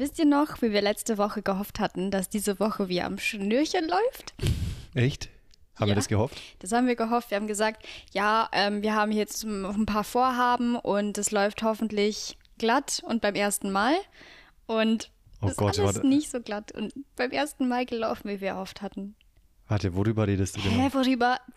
Wisst ihr noch, wie wir letzte Woche gehofft hatten, dass diese Woche wie am Schnürchen läuft? Echt? Haben wir das gehofft? Das haben wir gehofft. Wir haben gesagt, wir haben jetzt noch ein paar Vorhaben und es läuft hoffentlich glatt und beim ersten Mal. Und es ist nicht so glatt und beim ersten Mal gelaufen, wie wir erhofft hatten. Warte, worüber redest du genau?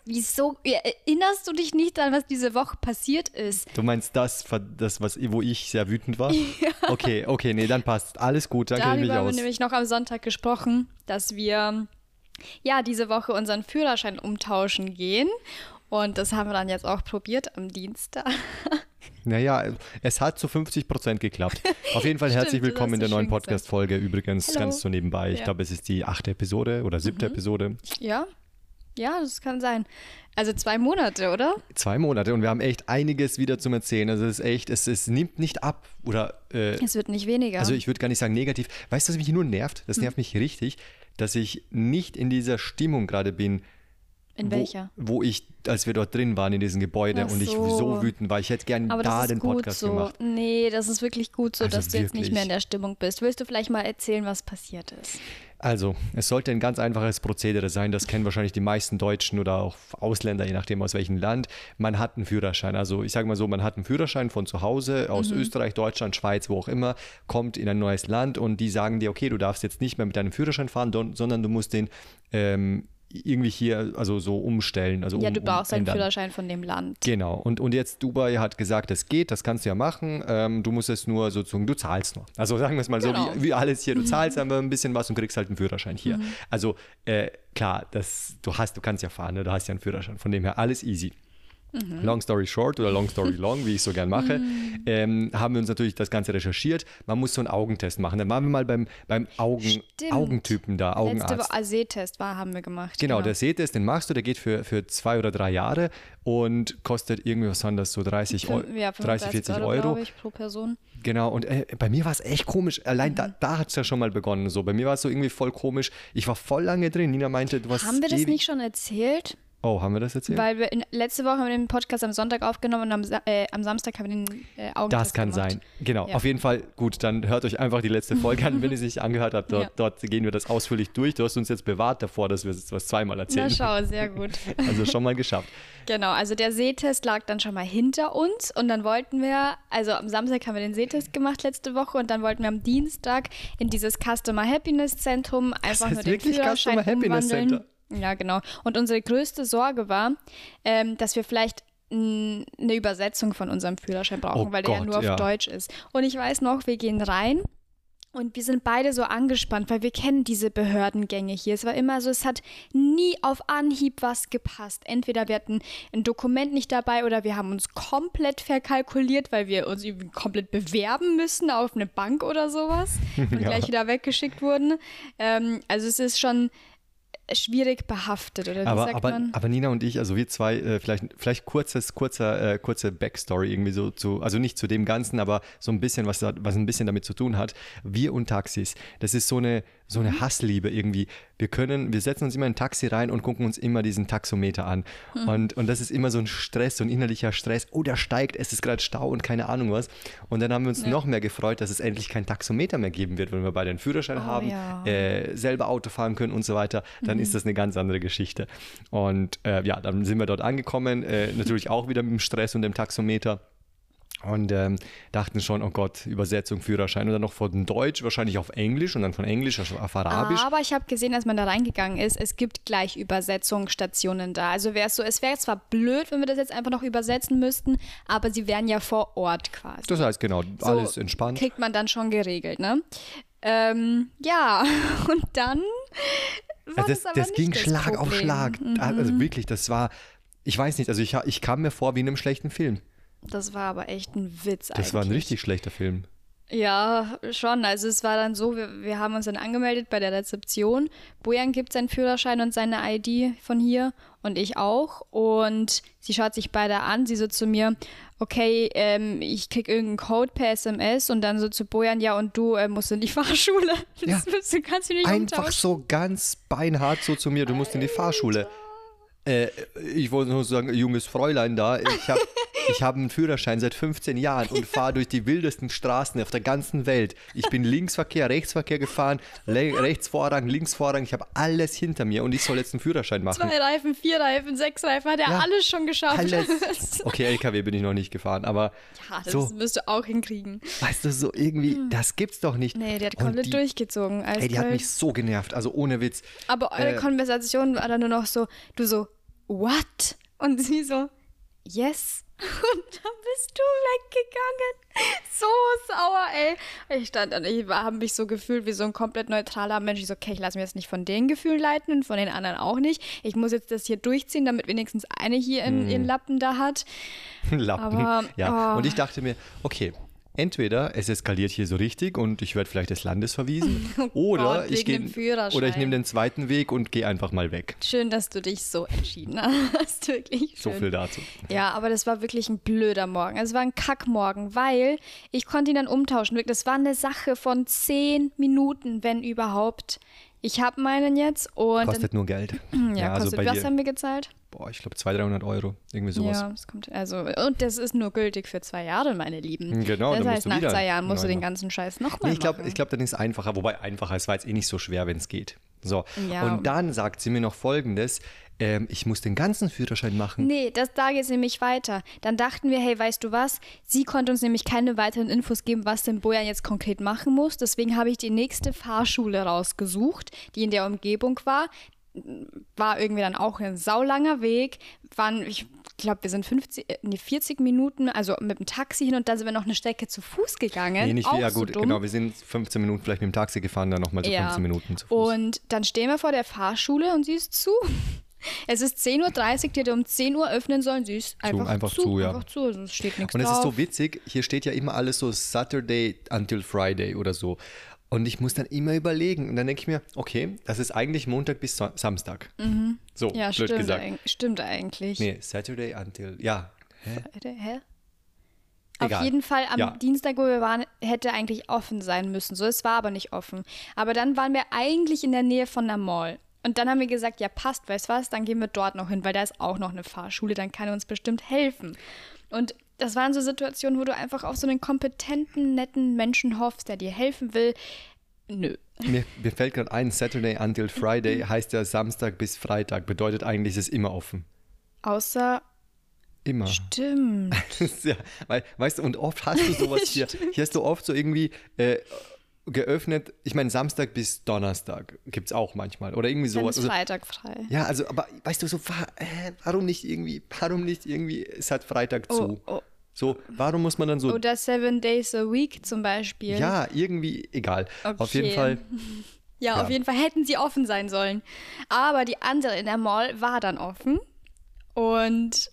Wieso? Erinnerst du dich nicht an, was diese Woche passiert ist? Du meinst das wo ich sehr wütend war? Ja. Okay, nee, dann passt. Alles gut, dann kenne ich mich aus. Darüber haben wir nämlich noch am Sonntag gesprochen, dass wir diese Woche unseren Führerschein umtauschen gehen. Und das haben wir dann jetzt auch probiert am Dienstag. Naja, es hat zu 50% geklappt. Auf jeden Fall herzlich willkommen in der neuen Podcast-Folge. Übrigens, Hello. Ganz so nebenbei. Ich glaube, es ist die 8. Episode oder 7. Episode. Ja, das kann sein. Also 2 Monate, oder? 2 Monate und wir haben echt einiges wieder zum Erzählen. Also es nimmt nicht ab oder… es wird nicht weniger. Also ich würde gar nicht sagen negativ. Weißt du, was mich nur nervt? Das nervt mich richtig, dass ich nicht in dieser Stimmung gerade bin. In welcher? Wo ich, als wir dort drin waren in diesem Gebäude und ich so wütend war, ich hätte gerne da den Podcast gemacht. Nee, das ist wirklich gut so, also dass du jetzt nicht mehr in der Stimmung bist. Willst du vielleicht mal erzählen, was passiert ist? Also, es sollte ein ganz einfaches Prozedere sein, das kennen wahrscheinlich die meisten Deutschen oder auch Ausländer, je nachdem aus welchem Land. Man hat einen Führerschein, also ich sage mal so, man hat einen Führerschein von zu Hause, aus Österreich, Deutschland, Schweiz, wo auch immer, kommt in ein neues Land und die sagen dir, okay, du darfst jetzt nicht mehr mit deinem Führerschein fahren, sondern du musst den irgendwie hier, also so umstellen. Also du brauchst einen Führerschein von dem Land. Genau. Und jetzt Dubai hat gesagt, das geht, das kannst du ja machen. Du musst es nur sozusagen, du zahlst nur. Also sagen wir es mal so, wie alles hier. Du zahlst einfach ein bisschen was und kriegst halt einen Führerschein hier. Also klar, du kannst ja fahren, ne? Du hast ja einen Führerschein. Von dem her alles easy. Long story short oder long story long, wie ich so gern mache, haben wir uns natürlich das Ganze recherchiert. Man muss so einen Augentest machen. Dann waren wir mal beim Augentypen da, Augenarzt. Letzte Sehtest haben wir gemacht. Genau, der Sehtest, den machst du, der geht für 2 oder 3 Jahre und kostet irgendwie, was waren das, so 30, 40 Euro, glaube ich, pro Person. Genau, und bei mir war es echt komisch. Allein da hat es ja schon mal begonnen. So. Bei mir war es so irgendwie voll komisch. Ich war voll lange drin. Nina meinte, du warst. Haben wir das nicht schon erzählt? Oh, haben wir das erzählt? Weil wir letzte Woche haben wir den Podcast am Sonntag aufgenommen und am Samstag haben wir den Augentest. Das kann sein, genau. Ja. Auf jeden Fall, gut, dann hört euch einfach die letzte Folge an, wenn ihr es nicht angehört habt. Dort gehen wir das ausführlich durch. Du hast uns jetzt bewahrt davor, dass wir was zweimal erzählen. Na schau, sehr gut. Also schon mal geschafft. Genau, also der Sehtest lag dann schon mal hinter uns und dann wollten wir, also am Samstag haben wir den Sehtest gemacht letzte Woche und dann wollten wir am Dienstag in dieses Customer Happiness Zentrum einfach nur den Führerschein umwandeln. Ja, genau. Und unsere größte Sorge war, dass wir vielleicht eine Übersetzung von unserem Führerschein brauchen, weil der ja nur auf Deutsch ist. Und ich weiß noch, wir gehen rein und wir sind beide so angespannt, weil wir kennen diese Behördengänge hier. Es war immer so, es hat nie auf Anhieb was gepasst. Entweder wir hatten ein Dokument nicht dabei oder wir haben uns komplett verkalkuliert, weil wir uns komplett bewerben müssen auf eine Bank oder sowas und gleich wieder weggeschickt wurden. Also es ist schon schwierig behaftet, oder wie sagt man? Aber Nina und ich, also wir zwei, vielleicht kurze Backstory irgendwie so zu, also nicht zu dem Ganzen, aber so ein bisschen, was ein bisschen damit zu tun hat. Wir und Taxis, das ist so eine Hassliebe irgendwie. Wir setzen uns immer in ein Taxi rein und gucken uns immer diesen Taxometer an. Und das ist immer so ein Stress, so ein innerlicher Stress. Oh, da steigt, es ist gerade Stau und keine Ahnung was. Und dann haben wir uns noch mehr gefreut, dass es endlich kein Taxometer mehr geben wird, wenn wir beide einen Führerschein haben, selber Auto fahren können und so weiter. Dann ist das eine ganz andere Geschichte. Und dann sind wir dort angekommen, natürlich auch wieder mit dem Stress und dem Taxometer. Und dachten schon, oh Gott, Übersetzung, Führerschein und dann noch von Deutsch wahrscheinlich auf Englisch und dann von Englisch auf Arabisch. Aber ich habe gesehen, als man da reingegangen ist, es gibt gleich Übersetzungsstationen da. Also es wäre zwar blöd, wenn wir das jetzt einfach noch übersetzen müssten, aber sie wären ja vor Ort quasi. Das heißt genau, alles so entspannt. Kriegt man dann schon geregelt, ne? Und dann war das aber nicht ging Schlag auf Schlag. Also wirklich, das war, ich weiß nicht, also ich kam mir vor wie in einem schlechten Film. Das war aber echt ein Witz eigentlich. Das war ein richtig schlechter Film. Ja, schon. Also es war dann so, wir haben uns dann angemeldet bei der Rezeption. Bojan gibt seinen Führerschein und seine ID von hier und ich auch. Und sie schaut sich beide an, sie so zu mir, okay, ich krieg irgendeinen Code per SMS und dann so zu Bojan, ja und du musst in die Fahrschule. Ja. Du kannst dich nicht umtauschen. Einfach so ganz beinhart so zu mir, du musst in die Fahrschule. Ich wollte nur sagen, junges Fräulein da, ich habe Ich habe einen Führerschein seit 15 Jahren und fahre durch die wildesten Straßen auf der ganzen Welt. Ich bin Linksverkehr, Rechtsverkehr gefahren, Rechtsvorrang, Linksvorrang. Ich habe alles hinter mir und ich soll jetzt einen Führerschein machen. 2 Reifen, 4 Reifen, 6 Reifen, hat er ja alles schon geschafft. Alles. Okay, LKW bin ich noch nicht gefahren, aber ja, das so, wirst du auch hinkriegen. Weißt du, so irgendwie, das gibt's doch nicht. Nee, die hat komplett durchgezogen. Ey, die hat mich so genervt, also ohne Witz. Aber eure Konversation war dann nur noch so, du so, what? Und sie so, yes. Und dann bist du weggegangen. So sauer, ey. Ich habe mich so gefühlt wie so ein komplett neutraler Mensch. Ich so, okay, ich lasse mich jetzt nicht von den Gefühlen leiten und von den anderen auch nicht. Ich muss jetzt das hier durchziehen, damit wenigstens eine hier ihren Lappen da hat. Lappen, aber, ja. Oh. Und ich dachte mir, okay, entweder es eskaliert hier so richtig und ich werde vielleicht des Landes verwiesen oder ich nehme den zweiten Weg und gehe einfach mal weg. Schön, dass du dich so entschieden hast, wirklich schön. So viel dazu. Ja, aber das war wirklich ein blöder Morgen. Es war ein Kackmorgen, weil ich konnte ihn dann umtauschen. Das war eine Sache von 10 Minuten, wenn überhaupt. Ich habe meinen jetzt und... Kostet nur Geld. Ja, kostet. Also was haben wir gezahlt? Boah, ich glaube 200, 300 Euro, irgendwie sowas. Ja, das kommt, also, und das ist nur gültig für 2 Jahre, meine Lieben. Genau, das heißt, nach 2 Jahren musst du den ganzen Scheiß nochmal machen. Ich glaube, dann ist es einfacher, wobei einfacher, es war jetzt eh nicht so schwer, wenn es geht. So, ja. Und dann sagt sie mir noch Folgendes, ich muss den ganzen Führerschein machen. Nee, da geht es nämlich weiter. Dann dachten wir, hey, weißt du was? Sie konnte uns nämlich keine weiteren Infos geben, was denn Bojan jetzt konkret machen muss. Deswegen habe ich die nächste Fahrschule rausgesucht, die in der Umgebung war. War irgendwie dann auch ein saulanger Weg. Ich glaube, wir sind 40 Minuten, also mit dem Taxi hin und dann sind wir noch eine Strecke zu Fuß gegangen. Nee, nicht viel, ja gut, so genau, wir sind 15 Minuten vielleicht mit dem Taxi gefahren, dann nochmal so 15 Minuten zu Fuß. Und dann stehen wir vor der Fahrschule und sie ist zu. Es ist 10:30 Uhr, die hätte um 10 Uhr öffnen sollen. Sie ist einfach zu, also es steht nichts drauf. Und es ist so witzig, hier steht ja immer alles so Saturday until Friday oder so. Und ich muss dann immer überlegen. Und dann denke ich mir, okay, das ist eigentlich Montag bis Samstag. Mhm. So, ja, blöd stimmt gesagt. Stimmt eigentlich. Nee, Saturday until, ja. Hä? Friday, hä? Egal. Auf jeden Fall am Dienstag, wo wir waren, hätte eigentlich offen sein müssen. So, es war aber nicht offen. Aber dann waren wir eigentlich in der Nähe von der Mall. Und dann haben wir gesagt, ja passt, weißt du was, dann gehen wir dort noch hin, weil da ist auch noch eine Fahrschule, dann kann er uns bestimmt helfen. Und das waren so Situationen, wo du einfach auf so einen kompetenten, netten Menschen hoffst, der dir helfen will. Nö. Mir fällt gerade ein, Saturday until Friday heißt ja Samstag bis Freitag. Bedeutet eigentlich, es ist immer offen. Außer... Immer. Stimmt. Ja, weißt du, und oft hast du sowas hier. Hier hast du oft so irgendwie geöffnet. Ich meine, Samstag bis Donnerstag gibt es auch manchmal. Oder irgendwie sowas. Dann ist Freitag frei. Ja, also, aber weißt du, so, warum nicht irgendwie, es hat Freitag zu. Oh. So, warum muss man dann so... Oder 7 Days a Week zum Beispiel. Ja, irgendwie, egal. Okay. Auf jeden Fall... Ja, auf jeden Fall hätten sie offen sein sollen. Aber die andere in der Mall war dann offen. Und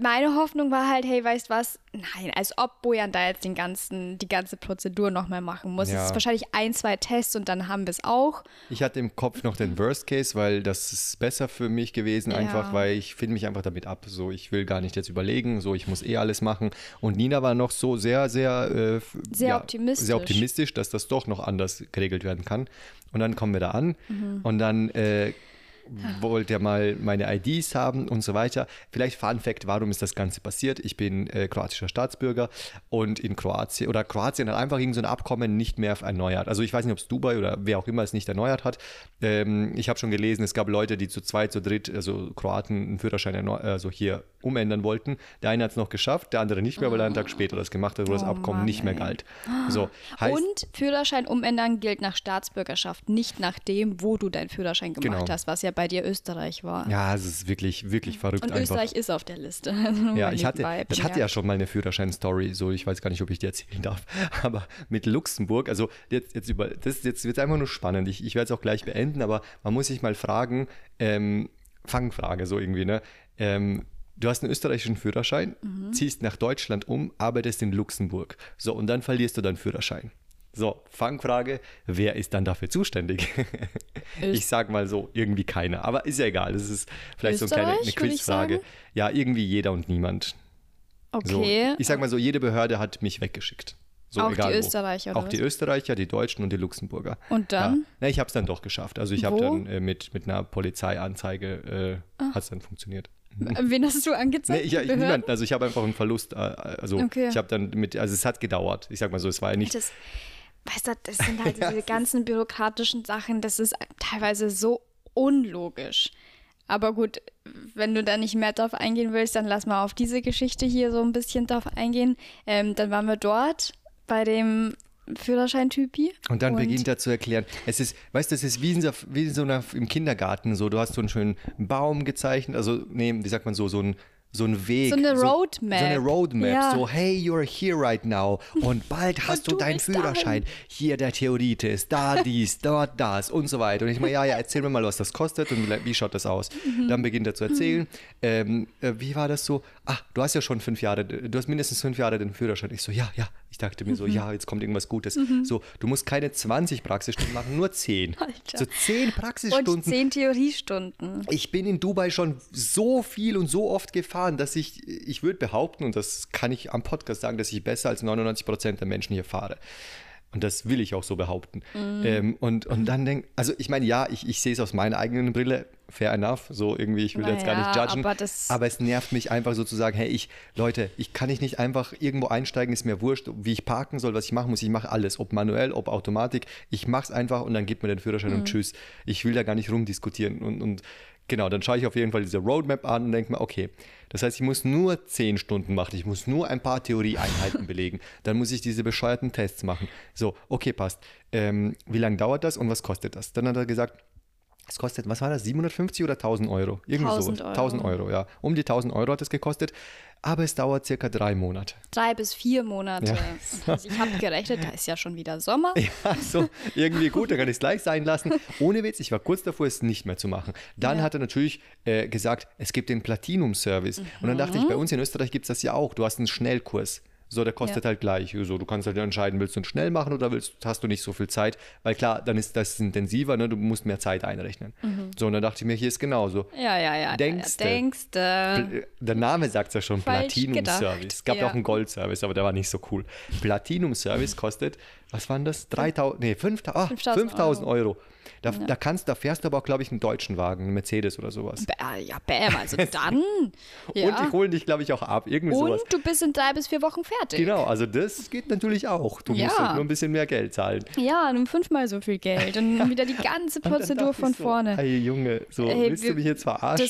meine Hoffnung war halt, hey, weißt du was? Nein, als ob Bojan da jetzt die ganze Prozedur nochmal machen muss. Ja. Es ist wahrscheinlich 1, 2 Tests und dann haben wir es auch. Ich hatte im Kopf noch den Worst Case, weil das ist besser für mich gewesen einfach, weil ich finde mich einfach damit ab. So, ich will gar nicht jetzt überlegen, so, ich muss alles machen. Und Nina war noch so sehr, sehr, sehr optimistisch, dass das doch noch anders geregelt werden kann. Und dann kommen wir da an und dann... wollte ja mal meine IDs haben und so weiter. Vielleicht Fun Fact, warum ist das Ganze passiert? Ich bin kroatischer Staatsbürger und Kroatien hat einfach irgend so ein Abkommen nicht mehr erneuert. Also ich weiß nicht, ob es Dubai oder wer auch immer es nicht erneuert hat. Ich habe schon gelesen, es gab Leute, die zu zweit, zu dritt, also Kroaten, einen Führerschein also hier umändern wollten. Der eine hat es noch geschafft, der andere nicht mehr, weil er einen Tag später das gemacht hat, wo das Abkommen nicht mehr galt. So, und Führerschein umändern gilt nach Staatsbürgerschaft, nicht nach dem, wo du deinen Führerschein gemacht hast, was ja bei dir Österreich war. Ja, es ist wirklich, wirklich verrückt und einfach. Und Österreich ist auf der Liste. Ja, ich hatte ja schon mal eine Führerschein-Story, so ich weiß gar nicht, ob ich die erzählen darf, aber mit Luxemburg, also jetzt wird es einfach nur spannend, ich werde es auch gleich beenden, aber man muss sich mal fragen, Fangfrage so irgendwie, ne? Du hast einen österreichischen Führerschein, ziehst nach Deutschland um, arbeitest in Luxemburg, so und dann verlierst du deinen Führerschein. So, Fangfrage, wer ist dann dafür zuständig? Ich sag mal so, irgendwie keiner, aber ist ja egal, das ist vielleicht Österreich, so eine Quizfrage. Ja, irgendwie jeder und niemand. Okay. So, ich sag mal so, jede Behörde hat mich weggeschickt. So, auch egal die Österreicher, oder? Auch die Österreicher, die Deutschen und die Luxemburger. Und dann? Ja. Na, ich habe es dann doch geschafft, also ich habe dann mit einer Polizeianzeige hat es dann funktioniert. Wen hast du angezeigt? Nee, niemanden. Also ich habe einfach einen Verlust. Also okay. Ich habe dann also es hat gedauert. Ich sag mal so, es war ja nicht. Weißt du, das sind halt diese ganzen bürokratischen Sachen, das ist teilweise so unlogisch. Aber gut, wenn du da nicht mehr drauf eingehen willst, dann lass mal auf diese Geschichte hier so ein bisschen drauf eingehen. Dann waren wir dort bei dem Führerscheintypi. Und dann beginnt er zu erklären. Es ist, weißt du, es ist wie in so einer, im Kindergarten so. Du hast so einen schönen Baum gezeichnet, also, wie sagt man so ein Weg. So eine Roadmap. So eine Roadmap. Ja. So, hey, you're here right now. Und bald hast du deinen Führerschein. Dahin. Hier der Theoretist, da dies, dort das und so weiter. Und ich meine, ja, erzähl mir mal, was das kostet und wie schaut das aus. Mhm. Dann beginnt er zu erzählen. Wie war das so? Ach, du hast ja schon 5 Jahre, du hast mindestens 5 Jahre den Führerschein. Ich so, ja. Ich dachte mir so, ja, jetzt kommt irgendwas Gutes. Mhm. So, du musst keine 20 Praxisstunden machen, nur 10. Alter. So 10 Praxisstunden. Und 10 Theoriestunden. Ich bin in Dubai schon so viel und so oft gefahren, dass ich würde behaupten, und das kann ich am Podcast sagen, dass ich besser als 99% der Menschen hier fahre. Und das will ich auch so behaupten. Mhm. Und dann also ich meine, ja, ich sehe es aus meiner eigenen Brille, fair enough, so irgendwie, ich will jetzt gar nicht judgen, aber es nervt mich einfach so zu sagen, hey, Leute, ich kann nicht einfach irgendwo einsteigen, ist mir wurscht, wie ich parken soll, was ich machen muss, ich mache alles, ob manuell, ob Automatik, ich mache es einfach und dann gib mir den Führerschein und tschüss, ich will da gar nicht rumdiskutieren und genau, dann schaue ich auf jeden Fall diese Roadmap an und denke mir, okay, das heißt, ich muss nur 10 Stunden machen, ich muss nur ein paar Theorieeinheiten belegen, dann muss ich diese bescheuerten Tests machen, so, okay, passt, wie lange dauert das und was kostet das? Dann hat er gesagt, es kostet, was war das, 750 oder 1000 Euro? Irgendwie 1000 so. Euro. 1000 Euro, ja. Um die 1000 Euro hat es gekostet. Aber es dauert circa 3 Monate. 3 bis 4 Monate. Ja. Also ich habe gerechnet, da ist ja schon wieder Sommer. Ja, so irgendwie gut, da kann ich es gleich sein lassen. Ohne Witz, ich war kurz davor, es nicht mehr zu machen. Dann hat er natürlich gesagt, es gibt den Platinum-Service. Und dann dachte ich, bei uns in Österreich gibt es das ja auch. Du hast einen Schnellkurs. So, der kostet halt gleich. So, du kannst halt entscheiden, willst du ihn schnell machen oder hast du nicht so viel Zeit? Weil klar, dann ist das intensiver, ne? Du musst mehr Zeit einrechnen. So, und dann dachte ich mir, hier ist genauso. Ja. Denkste. Der Name sagt es ja schon, Platinum-Service. Es gab ja auch einen Gold-Service, aber der war nicht so cool. Platinum-Service kostet, was waren das? 5.000 Euro. Da fährst du aber auch, glaube ich, einen deutschen Wagen, einen Mercedes oder sowas. Bäm, also dann. Ja. Und die holen dich, glaube ich, auch ab. Sowas. Du bist in 3 bis 4 Wochen fertig. Genau, also das geht natürlich auch. Du musst halt nur ein bisschen mehr Geld zahlen. Ja, und 5-mal so viel Geld und wieder die ganze Prozedur von vorne. Hey Junge, willst du mich jetzt verarschen?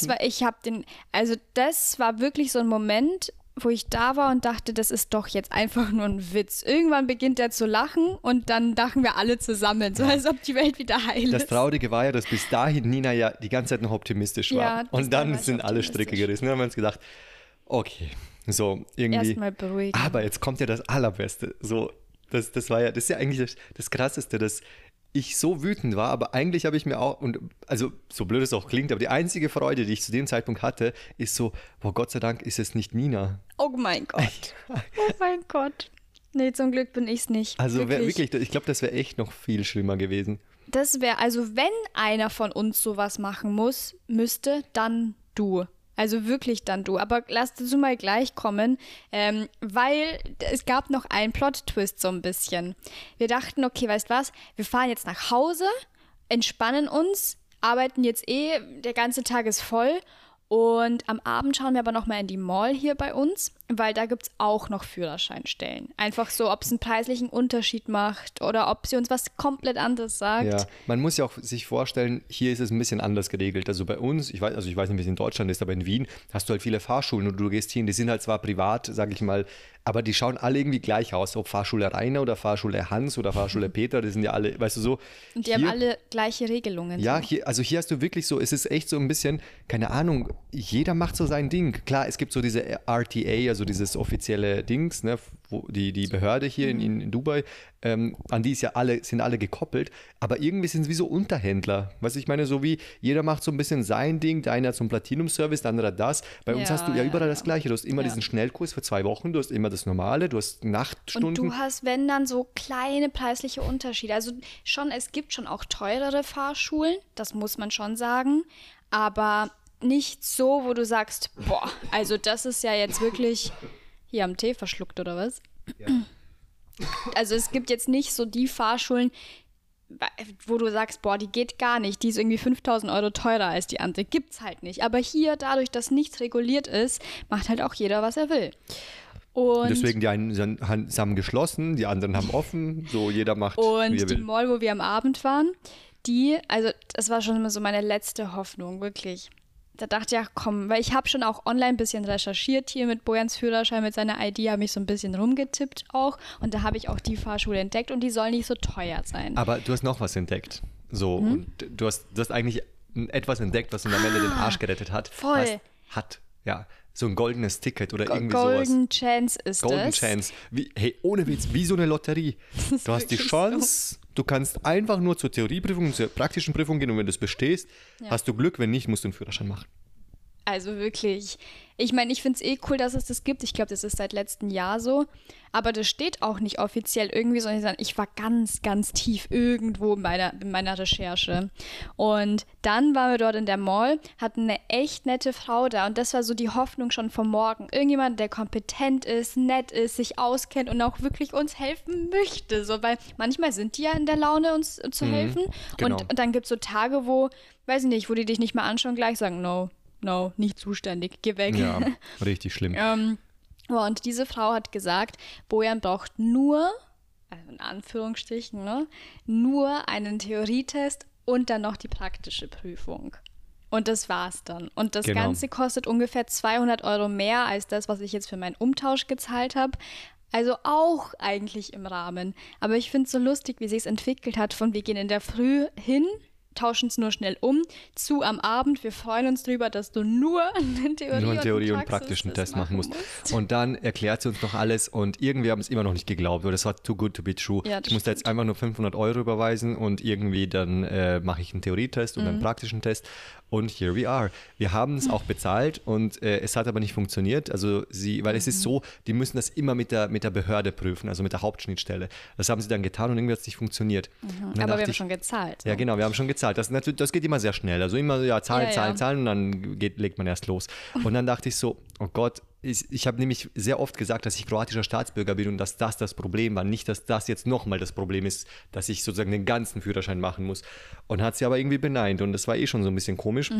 Das war wirklich so ein Moment, wo ich da war und dachte, das ist doch jetzt einfach nur ein Witz. Irgendwann beginnt er zu lachen und dann lachen wir alle zusammen, so als ob die Welt wieder heil ist. Das Traurige war ja, dass bis dahin Nina ja die ganze Zeit noch optimistisch war. Und dann sind alle Stricke gerissen. Dann haben wir uns gedacht, okay, so irgendwie. Erstmal beruhigen. Aber jetzt kommt ja das Allerbeste. So, das ist ja eigentlich das Krasseste, dass ich so wütend war, aber eigentlich habe ich mir auch, und also so blöd es auch klingt, aber die einzige Freude, die ich zu dem Zeitpunkt hatte, ist so, boah, Gott sei Dank ist es nicht Nina. Oh mein Gott. Oh mein Gott. Nee, zum Glück bin ich es nicht. Also wirklich, ich glaube, das wäre echt noch viel schlimmer gewesen. Das wäre, also wenn einer von uns sowas machen müsste, dann du. Also wirklich dann du. Aber lass dazu mal gleich kommen, weil es gab noch einen Plot-Twist so ein bisschen. Wir dachten, okay, weißt was, wir fahren jetzt nach Hause, entspannen uns, arbeiten jetzt der ganze Tag ist voll und am Abend schauen wir aber nochmal in die Mall hier bei uns, weil da gibt es auch noch Führerscheinstellen. Einfach so, ob es einen preislichen Unterschied macht oder ob sie uns was komplett anderes sagt. Ja, man muss ja auch sich vorstellen, hier ist es ein bisschen anders geregelt. Also bei uns, ich weiß nicht, wie es in Deutschland ist, aber in Wien hast du halt viele Fahrschulen und du gehst hin, die sind halt zwar privat, sag ich mal, aber die schauen alle irgendwie gleich aus. Ob Fahrschule Rainer oder Fahrschule Hans oder Fahrschule Peter, die sind ja alle, weißt du so. Und die haben alle gleiche Regelungen. Ja, so. Hier hast du wirklich so, es ist echt so ein bisschen, keine Ahnung, jeder macht so sein Ding. Klar, es gibt so diese RTA, also dieses offizielle Dings, ne, wo die Behörde hier in Dubai, an die sind alle gekoppelt, aber irgendwie sind es wie so Unterhändler. Was ich meine, so wie jeder macht so ein bisschen sein Ding, der eine hat so einen Platinum-Service, der andere hat das. Bei uns hast du überall das Gleiche. Du hast immer diesen Schnellkurs für 2 Wochen, du hast immer das Normale, du hast Nachtstunden. Und du hast, wenn dann, so kleine preisliche Unterschiede. Also schon, es gibt schon auch teurere Fahrschulen, das muss man schon sagen, aber nicht so, wo du sagst, boah, also das ist ja jetzt wirklich hier am Tee verschluckt oder was? Ja. Also es gibt jetzt nicht so die Fahrschulen, wo du sagst, boah, die geht gar nicht, die ist irgendwie 5.000 Euro teurer als die andere, gibt's halt nicht. Aber hier, dadurch, dass nichts reguliert ist, macht halt auch jeder, was er will. Und deswegen, die einen haben geschlossen, die anderen haben offen, so jeder macht, und wie er will. Die Mall, wo wir am Abend waren, die, also das war schon immer so meine letzte Hoffnung, wirklich. Da dachte ich, ach komm, weil ich habe schon auch online ein bisschen recherchiert hier mit Bojans Führerschein, mit seiner ID, habe ich so ein bisschen rumgetippt auch. Und da habe ich auch die Fahrschule entdeckt und die soll nicht so teuer sein. Aber du hast noch was entdeckt. So, und du hast eigentlich etwas entdeckt, was uns am Ende den Arsch gerettet hat. Voll. So ein goldenes Ticket oder irgendwie sowas. Golden Chance ist das. Golden Chance. Wie, hey, ohne Witz, wie so eine Lotterie. Du hast die Chance, du kannst einfach nur zur Theorieprüfung und zur praktischen Prüfung gehen und wenn du es bestehst, hast du Glück, wenn nicht, musst du einen Führerschein machen. Also wirklich. Ich meine, ich finde es eh cool, dass es das gibt. Ich glaube, das ist seit letztem Jahr so. Aber das steht auch nicht offiziell irgendwie, sondern ich war ganz, ganz tief irgendwo in meiner Recherche. Und dann waren wir dort in der Mall, hatten eine echt nette Frau da. Und das war so die Hoffnung schon vom Morgen. Irgendjemand, der kompetent ist, nett ist, sich auskennt und auch wirklich uns helfen möchte. So, weil manchmal sind die ja in der Laune, uns zu helfen. Genau. Und dann gibt es so Tage, wo, weiß ich nicht, wo die dich nicht mal anschauen, gleich sagen, no, nicht zuständig, geh weg. Ja, richtig schlimm. Und diese Frau hat gesagt, Bojan braucht nur, also in Anführungsstrichen, nur einen Theorietest und dann noch die praktische Prüfung. Und das war's dann. Und das Ganze kostet ungefähr 200 Euro mehr als das, was ich jetzt für meinen Umtausch gezahlt habe. Also auch eigentlich im Rahmen. Aber ich finde es so lustig, wie sich's entwickelt hat, von wir gehen in der Früh hin, tauschen es nur schnell um, zu am Abend, wir freuen uns drüber, dass du nur einen Theorie- und praktischen Test machen musst. Und dann erklärt sie uns noch alles und irgendwie haben es immer noch nicht geglaubt, oder das war too good to be true. Ja, ich muss da jetzt einfach nur 500 Euro überweisen und irgendwie dann mache ich einen Theorietest und einen praktischen Test und here we are. Wir haben es auch bezahlt und es hat aber nicht funktioniert, also weil es ist so, die müssen das immer mit der Behörde prüfen, also mit der Hauptschnittstelle. Das haben sie dann getan und irgendwie hat es nicht funktioniert. Aber wir haben schon gezahlt. Ja genau, wir haben schon gezahlt. Das geht immer sehr schnell. Also immer so, zahlen und dann legt man erst los. Und dann dachte ich so, oh Gott, ich habe nämlich sehr oft gesagt, dass ich kroatischer Staatsbürger bin und dass das das Problem war. Nicht, dass das jetzt nochmal das Problem ist, dass ich sozusagen den ganzen Führerschein machen muss. Und hat sie aber irgendwie beneint und das war eh schon so ein bisschen komisch.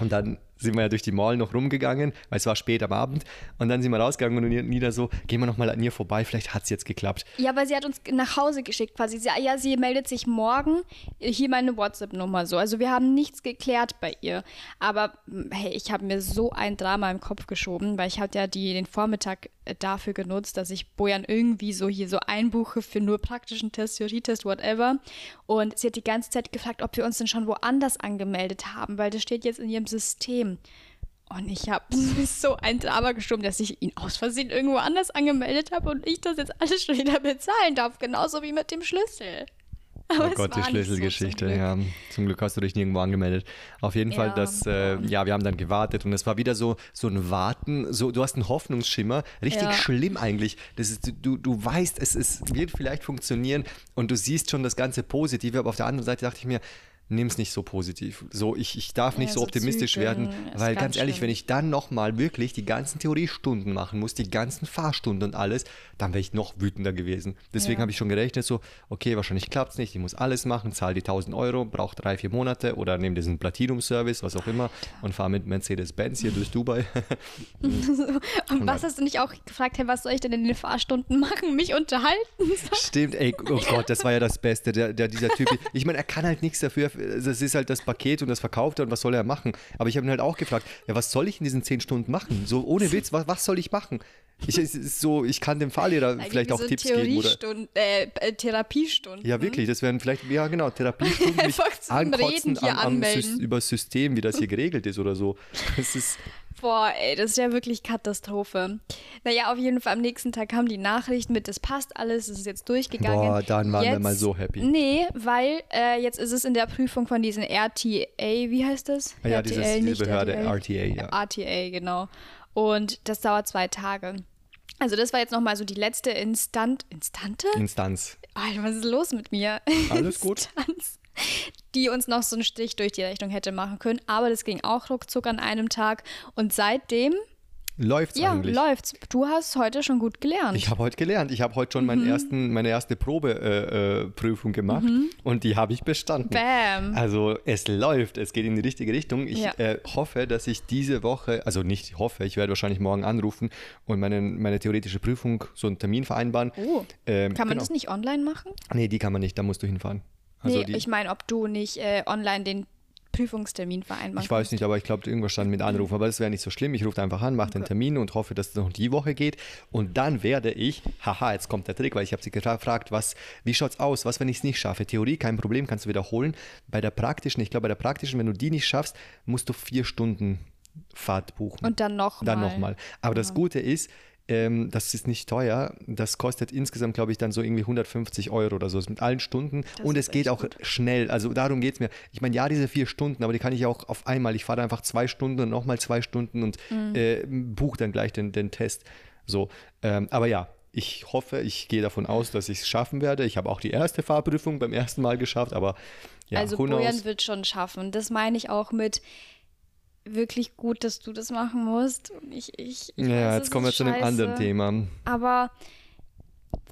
Und dann sind wir ja durch die Mall noch rumgegangen, weil es war spät am Abend. Und dann sind wir rausgegangen und Nina so, gehen wir nochmal an ihr vorbei, vielleicht hat es jetzt geklappt. Ja, weil sie hat uns nach Hause geschickt quasi. Sie meldet sich morgen, hier meine WhatsApp-Nummer so. Also wir haben nichts geklärt bei ihr. Aber hey, ich habe mir so ein Drama im Kopf geschoben, weil ich habe ja den Vormittag dafür genutzt, dass ich Bojan irgendwie so hier so einbuche für nur praktischen Test, Theorietest, whatever. Und sie hat die ganze Zeit gefragt, ob wir uns denn schon woanders angemeldet haben, weil das steht jetzt in ihrem System. Und ich habe so ein Drama geschoben, dass ich ihn aus Versehen irgendwo anders angemeldet habe und ich das jetzt alles schon wieder bezahlen darf, genauso wie mit dem Schlüssel. Aber oh Gott, die Schlüsselgeschichte. Zum Glück hast du dich nirgendwo angemeldet. Auf jeden Fall, wir haben dann gewartet und es war wieder so ein Warten. So, du hast einen Hoffnungsschimmer. Richtig schlimm eigentlich. Das ist, du weißt, es wird vielleicht funktionieren und du siehst schon das ganze Positive. Aber auf der anderen Seite dachte ich mir, nimm es nicht so positiv. So, ich darf nicht so optimistisch werden, weil ganz ehrlich, wenn ich dann nochmal wirklich die ganzen Theoriestunden machen muss, die ganzen Fahrstunden und alles, dann wäre ich noch wütender gewesen. Deswegen habe ich schon gerechnet, so, okay, wahrscheinlich klappt es nicht, ich muss alles machen, zahle die 1.000 Euro, brauche 3-4 Monate oder nehme diesen Platinum-Service, was auch immer und fahre mit Mercedes-Benz hier durch Dubai. Und was hast du nicht auch gefragt, hey, was soll ich denn in den Fahrstunden machen, mich unterhalten? Stimmt, ey, oh Gott, das war ja das Beste, dieser Typ. Ich meine, er kann halt nichts dafür, das ist halt das Paket und das verkauft er und was soll er machen? Aber ich habe ihn halt auch gefragt, ja, was soll ich in diesen 10 Stunden machen? So ohne Witz, was soll ich machen? Ich kann dem Fahrlehrer vielleicht auch Tipps geben. Therapiestunden. Ja, wirklich, das wären vielleicht, Therapiestunden, mich ankotzen über das System, wie das hier geregelt ist oder so. Das ist... Boah, ey, das ist ja wirklich Katastrophe. Naja, auf jeden Fall am nächsten Tag kam die Nachricht mit, das passt alles, es ist jetzt durchgegangen. Boah, dann waren wir mal so happy. Nee, weil jetzt ist es in der Prüfung von diesen RTA, wie heißt das? Ja, diese Behörde, RTA. RTA, genau. Und das dauert 2 Tage. Also das war jetzt nochmal so die letzte Instanz. Alter, was ist los mit mir? Alles gut. Die uns noch so einen Strich durch die Rechnung hätte machen können. Aber das ging auch ruckzuck an einem Tag. Und seitdem Läuft's eigentlich? Ja, läuft's. Du hast heute schon gut gelernt. Ich habe heute gelernt. Ich habe heute schon meine erste Probeprüfung gemacht und die habe ich bestanden. Bam. Also es läuft, es geht in die richtige Richtung. Ich hoffe, dass ich diese Woche, also nicht hoffe, ich werde wahrscheinlich morgen anrufen und meine theoretische Prüfung, so einen Termin vereinbaren. Oh. Kann man das nicht online machen? Nee, die kann man nicht, da musst du hinfahren. Also nee, ich meine, ob du nicht online den Prüfungstermin vereinbaren. Ich weiß nicht, aber ich glaube, irgendwas stand mit Anrufen, aber das wäre nicht so schlimm. Ich rufe einfach an, mache den Termin und hoffe, dass es noch die Woche geht und dann werde ich, jetzt kommt der Trick, weil ich habe sie gefragt, wie schaut es aus, was, wenn ich es nicht schaffe? Theorie, kein Problem, kannst du wiederholen. Bei der praktischen, wenn du die nicht schaffst, musst du 4 Stunden Fahrt buchen. Und dann nochmal. Aber das Gute ist, das ist nicht teuer, das kostet insgesamt, glaube ich, dann so irgendwie 150 € oder so, mit allen Stunden und es geht auch schnell, also darum geht es mir. Ich meine, ja, diese 4 Stunden, aber die kann ich auch auf einmal, ich fahre einfach 2 Stunden und nochmal 2 Stunden und buche dann gleich den Test. So, aber ja. Ich hoffe, ich gehe davon aus, dass ich es schaffen werde. Ich habe auch die erste Fahrprüfung beim ersten Mal geschafft, aber ja, also Bojan wird schon schaffen, das meine ich auch mit wirklich gut, dass du das machen musst. Ich ja, weiß, jetzt kommen wir zu einem anderen Thema. Aber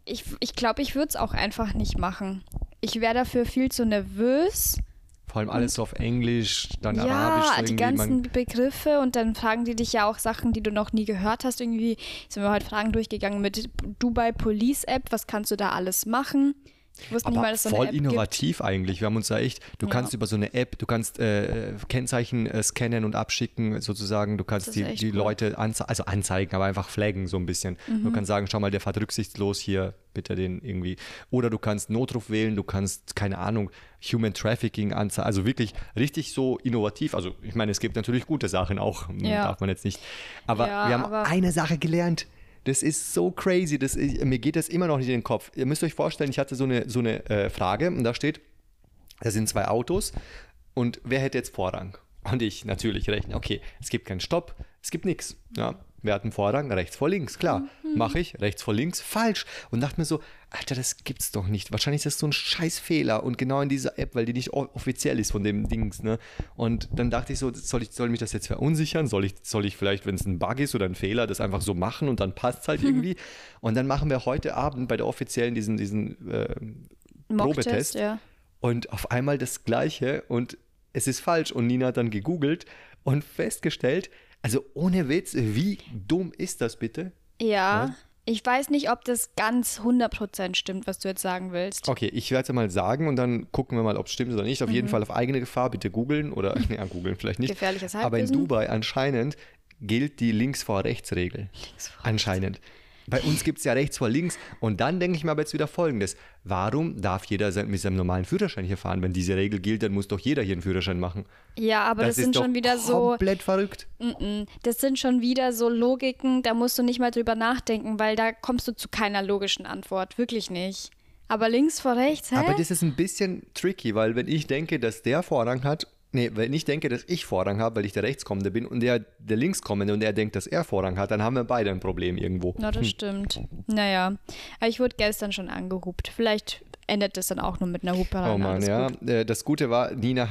ich glaube, ich würde es auch einfach nicht machen. Ich wäre dafür viel zu nervös. Vor allem alles auf Englisch, dann ja, Arabisch. Ja, die ganzen Begriffe und dann fragen die dich ja auch Sachen, die du noch nie gehört hast. Irgendwie sind wir heute Fragen durchgegangen mit Dubai Police App. Was kannst du da alles machen? Ich wusste nicht mal, dass so eine App gibt. Voll innovativ eigentlich. Wir haben uns da echt, kannst über so eine App, du kannst Kennzeichen scannen und abschicken sozusagen. Du kannst die Leute anzeigen, aber einfach flaggen so ein bisschen. Mhm. Du kannst sagen, schau mal, der fährt rücksichtslos hier, bitte den irgendwie. Oder du kannst Notruf wählen, du kannst, keine Ahnung, Human Trafficking anzeigen. Also wirklich richtig so innovativ. Also ich meine, es gibt natürlich gute Sachen auch, darf man jetzt nicht. Aber wir haben eine Sache gelernt. Das ist so crazy, mir geht das immer noch nicht in den Kopf. Ihr müsst euch vorstellen, ich hatte so eine Frage und da steht, da sind 2 Autos und wer hätte jetzt Vorrang? Und ich natürlich rechne, okay, es gibt keinen Stopp, es gibt nichts. Ja, wer hat einen Vorrang? Rechts vor links, klar, mache ich, rechts vor links, falsch. Und dachte mir so, Alter, das gibt's doch nicht. Wahrscheinlich ist das so ein Scheißfehler und genau in dieser App, weil die nicht offiziell ist von dem Dings, ne? Und dann dachte ich so, soll mich das jetzt verunsichern? Soll ich vielleicht, wenn es ein Bug ist oder ein Fehler, das einfach so machen und dann passt es halt irgendwie? Und dann machen wir heute Abend bei der offiziellen diesen Probetest und auf einmal das Gleiche und es ist falsch. Und Nina hat dann gegoogelt und festgestellt, also ohne Witz, wie dumm ist das bitte? Ja. Ich weiß nicht, ob das ganz 100% stimmt, was du jetzt sagen willst. Okay, ich werde es mal sagen und dann gucken wir mal, ob es stimmt oder nicht. Auf jeden Fall auf eigene Gefahr, bitte googeln oder googeln vielleicht nicht. Gefährliches Halbwissen. Aber in Dubai anscheinend gilt die Links-vor-Rechts-Regel. Anscheinend. Bei uns gibt es ja rechts vor links. Und dann denke ich mir aber jetzt wieder Folgendes. Warum darf jeder mit seinem normalen Führerschein hier fahren? Wenn diese Regel gilt, dann muss doch jeder hier einen Führerschein machen. Ja, aber das sind schon wieder so... komplett verrückt. Das sind schon wieder so Logiken, da musst du nicht mal drüber nachdenken, weil da kommst du zu keiner logischen Antwort. Wirklich nicht. Aber links vor rechts, hä? Aber das ist ein bisschen tricky, weil wenn ich denke, dass der Vorrang hat... Nee, wenn ich denke, dass ich Vorrang habe, weil ich der Rechtskommende bin und der Linkskommende und er denkt, dass er Vorrang hat, dann haben wir beide ein Problem irgendwo. Na, das stimmt. Naja, aber ich wurde gestern schon angehupt. Vielleicht endet das dann auch nur mit einer Hupe. Oh Mann, ja. Gut. Das Gute war, Nina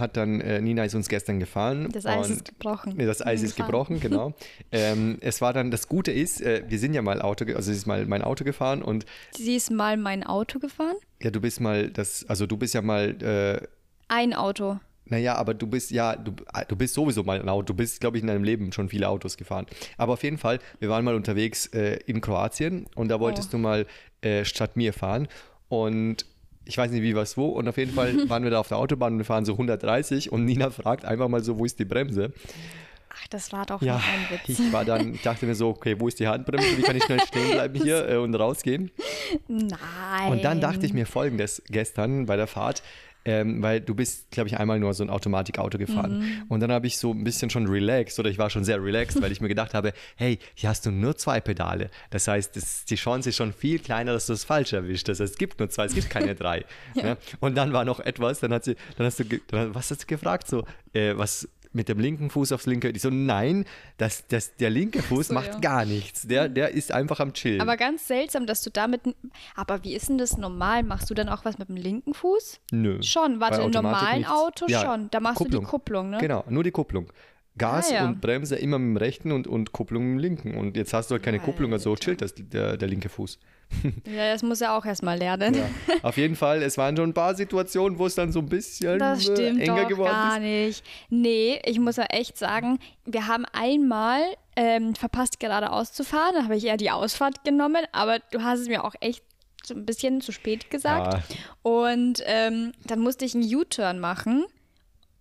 ist uns gestern gefahren. Das Eis ist gebrochen. Das Eis ist gebrochen, genau. Es war dann, das Gute ist, wir sind ja mal sie ist mal mein Auto gefahren und... Sie ist mal mein Auto gefahren? Ja, du bist ja mal... ein Auto. Naja, aber du bist sowieso mal ein Auto. Du bist, glaube ich, in deinem Leben schon viele Autos gefahren. Aber auf jeden Fall, wir waren mal unterwegs in Kroatien und da wolltest du mal statt mir fahren. Und ich weiß nicht, wie, was, wo. Und auf jeden Fall waren wir da auf der Autobahn und wir fahren so 130 und Nina fragt einfach mal so, wo ist die Bremse? Ach, das war doch noch ein Witz. Ich dachte mir so, okay, wo ist die Handbremse? Wie kann ich schnell stehen bleiben hier und rausgehen? Nein. Und dann dachte ich mir Folgendes gestern bei der Fahrt. Weil du bist, glaube ich, einmal nur so ein Automatikauto gefahren. Und dann habe ich so ein bisschen schon relaxed oder ich war schon sehr relaxed, weil ich mir gedacht habe, hey, hier hast du nur 2 Pedale. Das heißt, die Chance ist schon viel kleiner, dass du es falsch erwischt. Das heißt, es gibt nur 2, es gibt keine 3. Ne? Und dann war noch etwas, was hast du gefragt? So, was mit dem linken Fuß aufs linke. Ich so, nein, der linke Fuß macht gar nichts. Der ist einfach am Chillen. Aber ganz seltsam, dass du damit... Aber wie ist denn das normal? Machst du dann auch was mit dem linken Fuß? Nö. Schon, warte, im normalen Auto schon. Da machst du die Kupplung, ne? Genau, nur die Kupplung. Gas und Bremse immer mit dem rechten und Kupplung mit dem linken. Und jetzt hast du halt keine Kupplung, also chillt das, der linke Fuß. Ja, das muss er auch erstmal lernen. Ja. Auf jeden Fall, es waren schon ein paar Situationen, wo es dann so ein bisschen enger geworden ist. Das stimmt doch gar nicht. Nee, ich muss ja echt sagen, wir haben einmal verpasst, geradeaus zu fahren. Da habe ich eher die Ausfahrt genommen, aber du hast es mir auch echt so ein bisschen zu spät gesagt. Ja. Und dann musste ich einen U-Turn machen.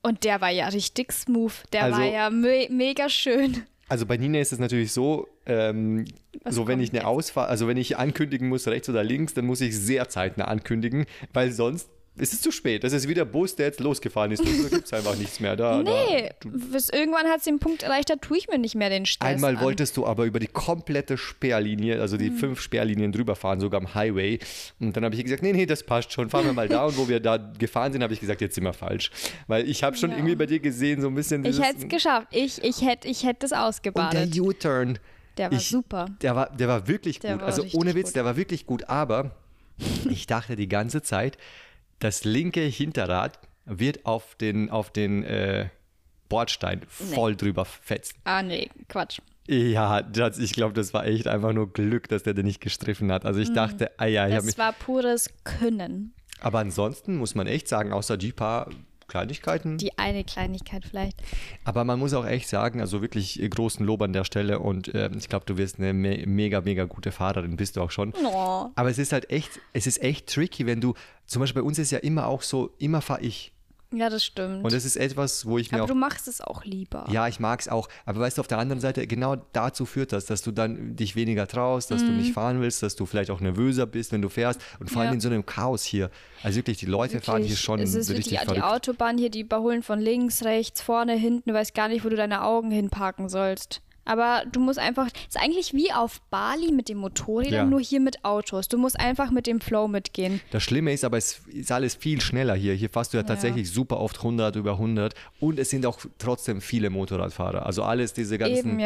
Und der war ja richtig smooth. Der war ja mega schön. Also bei Nina ist es natürlich so, wenn ich eine Ausfahrt, also wenn ich ankündigen muss, rechts oder links, dann muss ich sehr zeitnah ankündigen, weil sonst ist es zu spät. Das ist wie der Bus, der jetzt losgefahren ist. Da gibt es einfach nichts mehr. Irgendwann hat es den Punkt erreicht, da tue ich mir nicht mehr den Stress an. Wolltest du aber über die komplette Sperrlinie, also die 5 Sperrlinien drüber fahren, sogar am Highway. Und dann habe ich gesagt, nee, das passt schon, fahren wir mal da. Und wo wir da gefahren sind, habe ich gesagt, jetzt sind wir falsch. Weil ich habe schon irgendwie bei dir gesehen, so ein bisschen dieses... Ich hätte es geschafft. Ich hätte es ausgebadet. Und der U-Turn. Der war super. Der war wirklich gut. Also ohne Witz, der war wirklich gut. Aber ich dachte die ganze Zeit... Das linke Hinterrad wird auf den Bordstein voll drüber fetzen. Ah, nee, Quatsch. Ja, ich glaube, das war echt einfach nur Glück, dass der den nicht gestriffen hat. Also ich dachte, das war pures Können. Aber ansonsten muss man echt sagen, außer die paar Kleinigkeiten. Die eine Kleinigkeit vielleicht. Aber man muss auch echt sagen, also wirklich großen Lob an der Stelle und ich glaube, du wirst eine mega, mega gute Fahrerin, bist du auch schon. No. Aber es ist echt tricky, wenn du, zum Beispiel bei uns ist ja immer auch so, immer fahre ich. Ja, das stimmt. Und das ist etwas, wo ich mir Aber du machst es auch lieber. Ja, ich mag es auch. Aber weißt du, auf der anderen Seite, genau dazu führt das, dass du dann dich weniger traust, dass du nicht fahren willst, dass du vielleicht auch nervöser bist, wenn du fährst. Und vor allem in so einem Chaos hier. Also wirklich, die Leute fahren hier schon richtig verrückt. Die Autobahn hier, die überholen von links, rechts, vorne, hinten. Du weißt gar nicht, wo du deine Augen hinparken sollst. Aber du musst einfach, es ist eigentlich wie auf Bali mit den Motorrädern, nur hier mit Autos. Du musst einfach mit dem Flow mitgehen. Das Schlimme ist aber, es ist alles viel schneller hier. Hier fährst du ja tatsächlich super oft 100 über 100 und es sind auch trotzdem viele Motorradfahrer. Also alles diese ganzen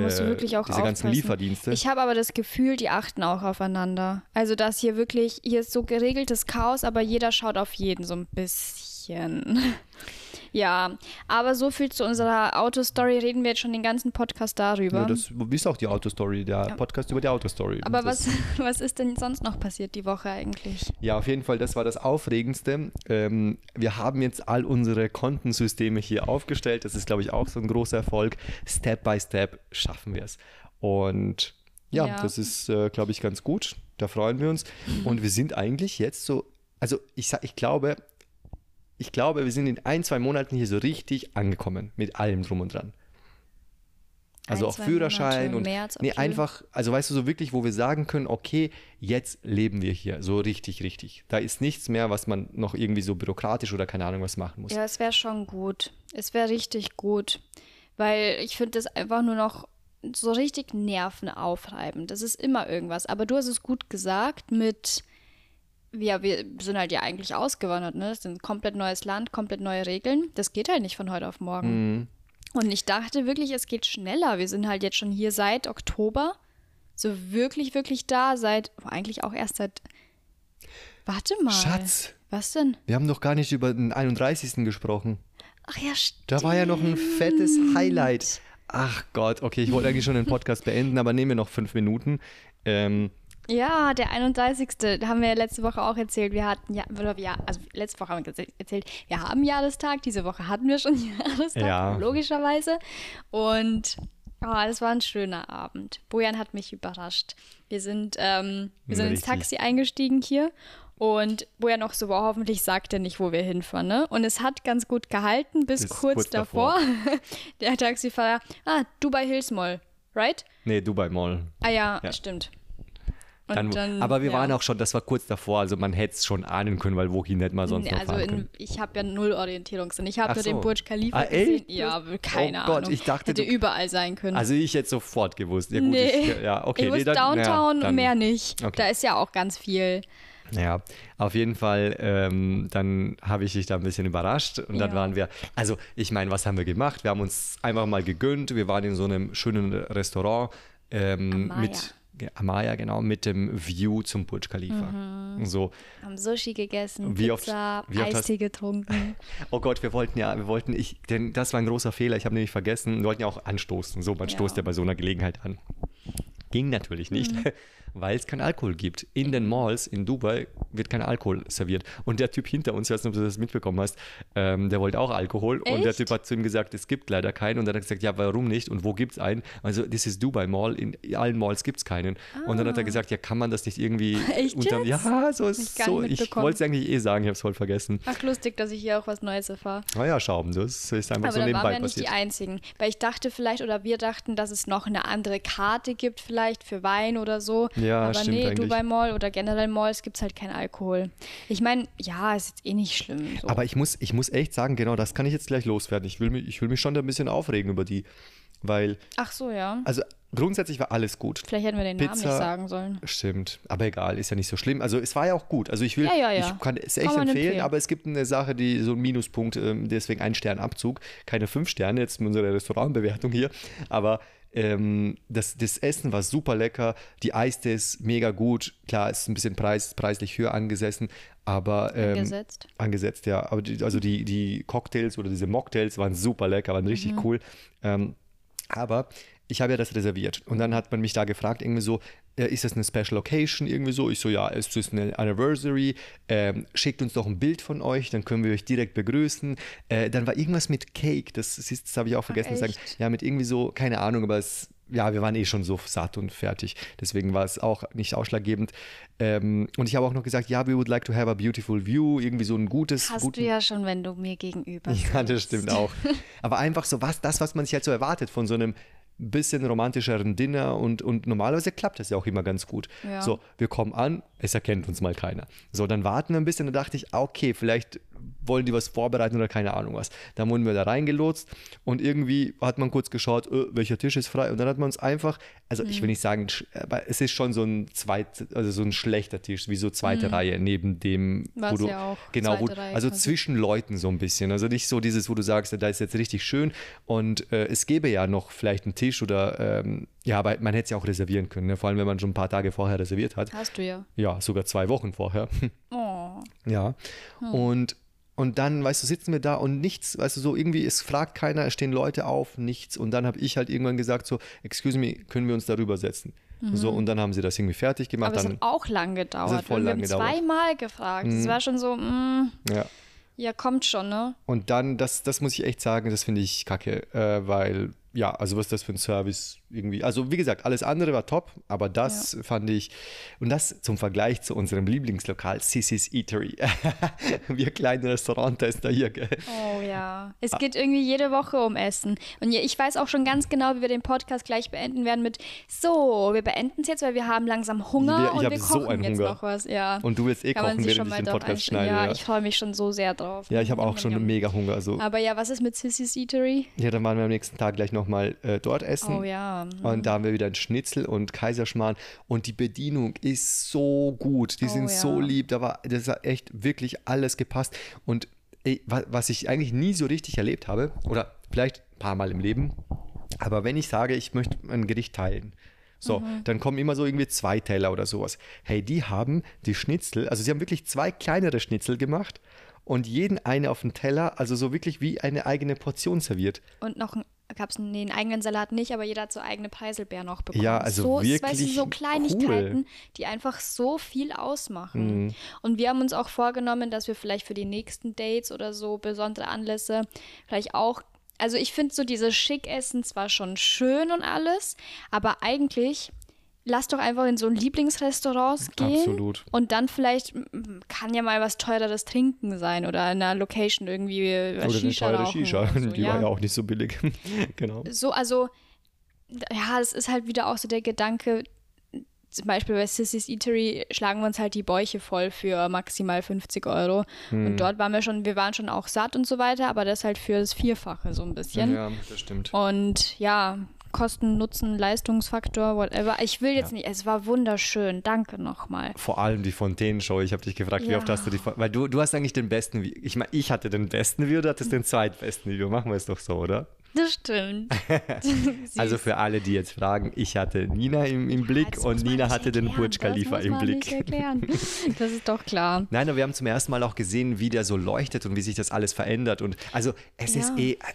musst du wirklich auch diese ganzen Lieferdienste. Ich habe aber das Gefühl, die achten auch aufeinander. Also dass hier wirklich, hier ist so geregeltes Chaos, aber jeder schaut auf jeden so ein bisschen. Ja, aber so viel zu unserer Autostory, reden wir jetzt schon den ganzen Podcast darüber. Ja, das ist auch die Autostory, der Podcast über die Autostory. Aber was ist denn sonst noch passiert die Woche eigentlich? Ja, auf jeden Fall, das war das Aufregendste. Wir haben jetzt all unsere Kontensysteme hier aufgestellt. Das ist, glaube ich, auch so ein großer Erfolg. Step by Step schaffen wir es. Und das ist, glaube ich, ganz gut. Da freuen wir uns. Und wir sind eigentlich jetzt so, also ich glaube, wir sind in 1-2 Monaten hier so richtig angekommen mit allem drum und dran. Also auch Führerschein und einfach, also weißt du, so wirklich, wo wir sagen können, okay, jetzt leben wir hier so richtig, richtig. Da ist nichts mehr, was man noch irgendwie so bürokratisch oder keine Ahnung was machen muss. Ja, es wäre schon gut. Es wäre richtig gut, weil ich finde das einfach nur noch so richtig nervenaufreibend. Das ist immer irgendwas. Aber du hast es gut gesagt mit... Ja, wir sind halt ja eigentlich ausgewandert, ne? Das ist ein komplett neues Land, komplett neue Regeln. Das geht halt nicht von heute auf morgen. Und ich dachte wirklich, es geht schneller. Wir sind halt jetzt schon hier seit Oktober, so wirklich, wirklich da, eigentlich auch erst seit, warte mal. Schatz. Was denn? Wir haben doch gar nicht über den 31. gesprochen. Ach ja, stimmt. Da war ja noch ein fettes Highlight. Ach Gott, okay, ich wollte eigentlich schon den Podcast beenden, aber nehmen wir noch 5 Minuten. Ja, der 31. haben wir ja letzte Woche auch erzählt. Wir hatten letzte Woche haben wir erzählt, wir haben Jahrestag. Diese Woche hatten wir schon Jahrestag, logischerweise. Und das war ein schöner Abend. Bojan hat mich überrascht. Wir sind ins Taxi eingestiegen hier. Und Bojan noch so, wow, hoffentlich sagt er nicht, wo wir hinfahren, ne? Und es hat ganz gut gehalten, bis kurz davor. Der Taxifahrer, Dubai Hills Mall, right? Nee, Dubai Mall. Ah ja. Stimmt. Aber wir waren auch schon, das war kurz davor, also man hätte es schon ahnen können, weil wohin hätte man sonst noch fahren können. Ich habe ja null Orientierungssinn. Ich habe den Burj Khalifa gesehen. Ja, keine Ahnung. Gott, ich dachte, hätte überall sein können. Also ich hätte sofort gewusst. Ja, gut, ich wusste Downtown und mehr nicht. Okay. Da ist ja auch ganz viel. Ja, auf jeden Fall, dann habe ich dich da ein bisschen überrascht und dann waren wir, also ich meine, was haben wir gemacht? Wir haben uns einfach mal gegönnt, wir waren in so einem schönen Restaurant mit... Amaya, genau, mit dem View zum Burj Khalifa. Mhm. So. Haben Sushi gegessen, Pizza, Eistee getrunken. Oh Gott, wir wollten, denn das war ein großer Fehler, ich habe nämlich vergessen, wir wollten ja auch anstoßen. So, man stoßt ja bei so einer Gelegenheit an. Ging natürlich nicht, weil es keinen Alkohol gibt. In den Malls in Dubai wird kein Alkohol serviert. Und der Typ hinter uns, ich weiß nicht, ob du das mitbekommen hast, der wollte auch Alkohol. Echt? Und der Typ hat zu ihm gesagt, es gibt leider keinen. Und dann hat er gesagt, ja, warum nicht? Und wo gibt es einen? Also, das ist Dubai Mall, in allen Malls gibt es keinen. Ah. Und dann hat er gesagt, ja, kann man das nicht irgendwie... Echt jetzt? Ja, so ist so. Ich wollte es eigentlich sagen, ich habe es voll vergessen. Ach, lustig, dass ich hier auch was Neues erfahre. Naja, Schauben, das ist einfach so nebenbei passiert. Aber waren wir nicht die Einzigen. Weil ich dachte vielleicht, oder wir dachten, dass es noch eine andere Karte gibt vielleicht. Für Wein oder so. Ja, aber stimmt, nee, Dubai Mall oder generell Malls gibt es halt keinen Alkohol. Ich meine, ja, ist jetzt eh nicht schlimm. So. Aber ich muss echt sagen, genau, das kann ich jetzt gleich loswerden. Ich will mich schon da ein bisschen aufregen über die, weil... Ach so, ja. Also grundsätzlich war alles gut. Vielleicht hätten wir den Namen nicht sagen sollen. Stimmt, aber egal, ist ja nicht so schlimm. Also es war ja auch gut. Also ich kann es echt empfehlen, aber es gibt eine Sache, die so ein Minuspunkt, deswegen 1-Stern-Abzug, keine 5 Sterne, jetzt in unserer Restaurantbewertung hier, aber... Das Essen war super lecker, die Eistee ist mega gut, klar, ist ein bisschen preislich höher angesessen, aber angesetzt, ja, aber die Cocktails oder diese Mocktails waren super lecker, waren richtig cool, aber ich habe ja das reserviert und dann hat man mich da gefragt, irgendwie so, ist das eine Special Occasion, irgendwie so, ich so, ja, es ist eine Anniversary, schickt uns doch ein Bild von euch, dann können wir euch direkt begrüßen, dann war irgendwas mit Cake, das habe ich auch vergessen zu sagen, ja, mit irgendwie so, keine Ahnung, aber es, ja, wir waren eh schon so satt und fertig, deswegen war es auch nicht ausschlaggebend und ich habe auch noch gesagt, ja, we would like to have a beautiful view, irgendwie so ein gutes... Hast du ja schon, wenn du mir gegenüber bist. Ja, das stimmt auch, aber einfach so, was man sich halt so erwartet von so einem bisschen romantischeren Dinner und normalerweise klappt das ja auch immer ganz gut. Ja. So, wir kommen an, es erkennt uns mal keiner. So, dann warten wir ein bisschen, dann dachte ich, okay, vielleicht wollen die was vorbereiten oder keine Ahnung was. Dann wurden wir da reingelotst und irgendwie hat man kurz geschaut, welcher Tisch ist frei und dann hat man uns einfach, also ich will nicht sagen, aber es ist schon so ein schlechter Tisch, wie so zweite Reihe neben dem, war's wo du, ja auch, genau, wo, also zwischen Leuten so ein bisschen, also nicht so dieses, wo du sagst, da ist jetzt richtig schön und es gäbe ja noch vielleicht einen Tisch oder, ja, aber man hätte es ja auch reservieren können, ne? Vor allem, wenn man schon ein paar Tage vorher reserviert hat. Hast du ja. Ja, sogar 2 Wochen vorher. Oh. Ja, und dann, weißt du, sitzen wir da und nichts, weißt du, so irgendwie, es fragt keiner, es stehen Leute auf, nichts. Und dann habe ich halt irgendwann gesagt so, excuse me, können wir uns darüber setzen? So, und dann haben sie das irgendwie fertig gemacht. Aber es hat auch lang gedauert. Es hat voll lang gedauert. Wir haben 2-mal gefragt. Es war schon so, ja, kommt schon, ne? Und dann, das muss ich echt sagen, das finde ich kacke, weil... Ja, also was ist das für ein Service irgendwie? Also wie gesagt, alles andere war top, aber das fand ich, und das zum Vergleich zu unserem Lieblingslokal, Sissy's Eatery. Wir kleinen Restauranttester hier, gell? Oh ja, es geht irgendwie jede Woche um Essen. Und ich weiß auch schon ganz genau, wie wir den Podcast gleich beenden werden mit, so, wir beenden es jetzt, weil wir haben langsam Hunger und wir kochen so einen jetzt Hunger. Noch was. Ja. Und du willst eh kochen, während ich den Podcast schneide. Ja, ich freue mich schon so sehr drauf. Ja, ich habe auch schon mega Hunger. Also. Aber ja, was ist mit Sissy's Eatery? Ja, dann waren wir am nächsten Tag gleich noch mal dort essen. Oh ja. Und da haben wir wieder einen Schnitzel und Kaiserschmarrn und die Bedienung ist so gut. Die sind so lieb. Das war echt wirklich alles gepasst. Und was ich eigentlich nie so richtig erlebt habe, oder vielleicht ein paar Mal im Leben, aber wenn ich sage, ich möchte ein Gericht teilen, so, dann kommen immer so irgendwie 2 Teller oder sowas. Hey, die haben die Schnitzel, also sie haben wirklich 2 kleinere Schnitzel gemacht und jeden eine auf den Teller, also so wirklich wie eine eigene Portion serviert. Und noch ein gab es einen eigenen Salat nicht, aber jeder hat so eigene Preiselbeeren noch bekommen. Ja, also so, wirklich weißt du, so Kleinigkeiten, cool. Die einfach so viel ausmachen. Mhm. Und wir haben uns auch vorgenommen, dass wir vielleicht für die nächsten Dates oder so besondere Anlässe vielleicht auch, also ich finde so dieses Schickessen zwar schon schön und alles, aber eigentlich... Lass doch einfach in so ein Lieblingsrestaurant gehen. Absolut. Und dann vielleicht kann ja mal was Teureres trinken sein oder in einer Location irgendwie oder Shisha eine teure rauchen Shisha, so, die war ja auch nicht so billig. Genau. So, also, ja, es ist halt wieder auch so der Gedanke, zum Beispiel bei Sissy's Eatery schlagen wir uns halt die Bäuche voll für maximal 50 €. Und dort waren wir waren schon auch satt und so weiter, aber das halt für das Vierfache so ein bisschen. Ja, das stimmt. Und ja, Kosten, Nutzen, Leistungsfaktor, whatever. Ich will jetzt nicht, es war wunderschön, danke nochmal. Vor allem die Fontänenshow, ich habe dich gefragt, wie oft hast du die, weil du hast eigentlich den besten, ich meine, ich hatte den besten Video, du hattest den zweitbesten Video, machen wir es doch so, oder? Das stimmt. Also für alle, die jetzt fragen, ich hatte Nina im Blick und Nina hatte den Burj Khalifa im Blick. Das ist doch klar. Nein, aber wir haben zum ersten Mal auch gesehen, wie der so leuchtet und wie sich das alles verändert. Und also es ist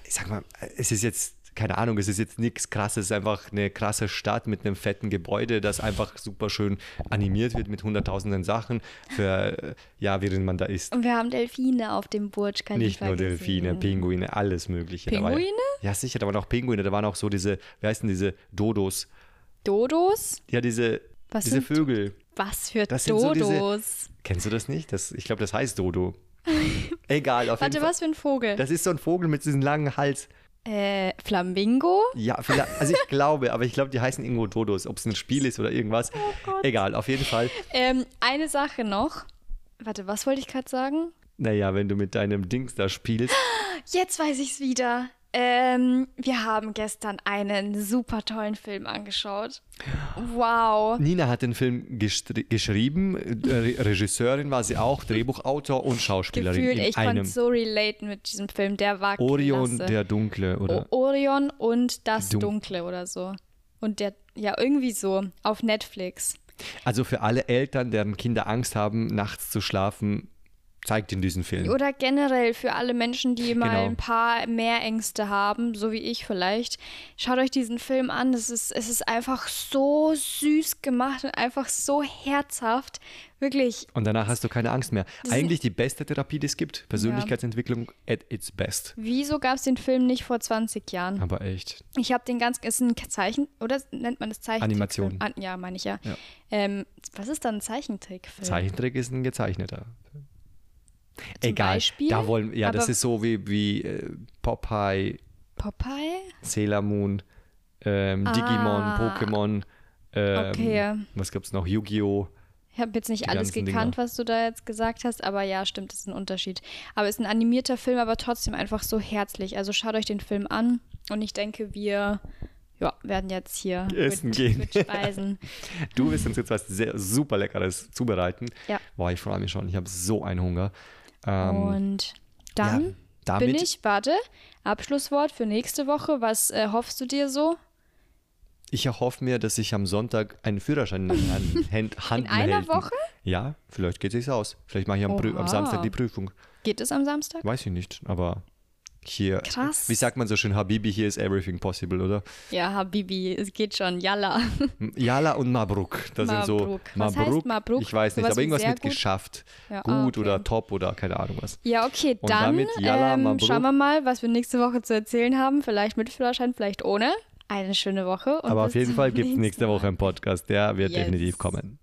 sag mal, es ist jetzt, keine Ahnung, es ist jetzt nichts Krasses, einfach eine krasse Stadt mit einem fetten Gebäude, das einfach super schön animiert wird mit hunderttausenden Sachen, für, während man da ist. Und wir haben Delfine auf dem Burj Khalifa. Nicht nur Delfine, gesehen. Pinguine, alles Mögliche. Pinguine? Ja, sicher, da waren auch Pinguine, da waren auch so diese, wie heißen diese, Dodos. Dodos? Ja, diese Vögel. Was für das Dodos? Sind so diese, kennst du das nicht? Ich glaube, das heißt Dodo. Egal, auf jeden Fall. Warte, was für ein Vogel? Das ist so ein Vogel mit diesem langen Hals. Flamingo? Ja, also ich glaube, aber ich glaube, die heißen irgendwo Dodos, ob es ein Spiel ist oder irgendwas. Oh Gott. Egal, auf jeden Fall. Eine Sache noch. Warte, was wollte ich gerade sagen? Naja, wenn du mit deinem Dings da spielst. Jetzt weiß ich's wieder. Wir haben gestern einen super tollen Film angeschaut. Wow. Nina hat den Film geschrieben, Regisseurin war sie auch, Drehbuchautor und Schauspielerin. Ich konnte so relaten mit diesem Film, der war Orion, klasse. Der Dunkle, oder? Orion und das Dunkle oder so. Und der, irgendwie so, auf Netflix. Also für alle Eltern, deren Kinder Angst haben, nachts zu schlafen, zeigt in diesen Film. Oder generell für alle Menschen, die mal ein paar mehr Ängste haben, so wie ich vielleicht. Schaut euch diesen Film an. Es ist einfach so süß gemacht und einfach so herzhaft. Wirklich. Und danach hast du keine Angst mehr. Eigentlich die beste Therapie, die es gibt. Persönlichkeitsentwicklung at its best. Wieso gab es den Film nicht vor 20 Jahren? Aber echt. Ich habe den ganz, ist ein Zeichen, oder nennt man das Zeichentrick? Animation. Ja, meine ich ja. Was ist dann ein Zeichentrickfilm? Zeichentrick ist ein gezeichneter. Egal, Beispiel? Da wollen wir, das ist so wie Popeye, Sailor Moon, Digimon, Pokémon, was gibt's noch, Yu-Gi-Oh! Ich habe jetzt nicht alles gekannt, was du da jetzt gesagt hast, aber ja, stimmt, das ist ein Unterschied. Aber es ist ein animierter Film, aber trotzdem einfach so herzlich. Also schaut euch den Film an und ich denke, wir werden jetzt hier essen gehen. Mit Speisen. Du wirst uns jetzt was sehr super Leckeres zubereiten. Ja. Boah, ich freue mich schon, ich habe so einen Hunger. Und dann Abschlusswort für nächste Woche. Was hoffst du dir so? Ich erhoffe mir, dass ich am Sonntag einen Führerschein in Hand halte. In einer Woche? Ja, vielleicht geht es sich aus. Vielleicht mache ich am Samstag die Prüfung. Geht es am Samstag? Weiß ich nicht, aber hier. Krass. Wie sagt man so schön, Habibi, hier ist everything possible, oder? Ja, Habibi, es geht schon, Yalla. Yalla und Mabruk, das Mabruk. Sind so, was heißt Mabruk? Ich weiß nicht, aber irgendwas mit gut? geschafft, ja, gut oder top oder keine Ahnung was. Ja, okay, und dann damit, Yalla, Mabruk. Schauen wir mal, was wir nächste Woche zu erzählen haben, vielleicht mit Führerschein, vielleicht ohne. Eine schöne Woche. Aber auf jeden Fall gibt es nächste Woche einen Podcast, der wird definitiv kommen.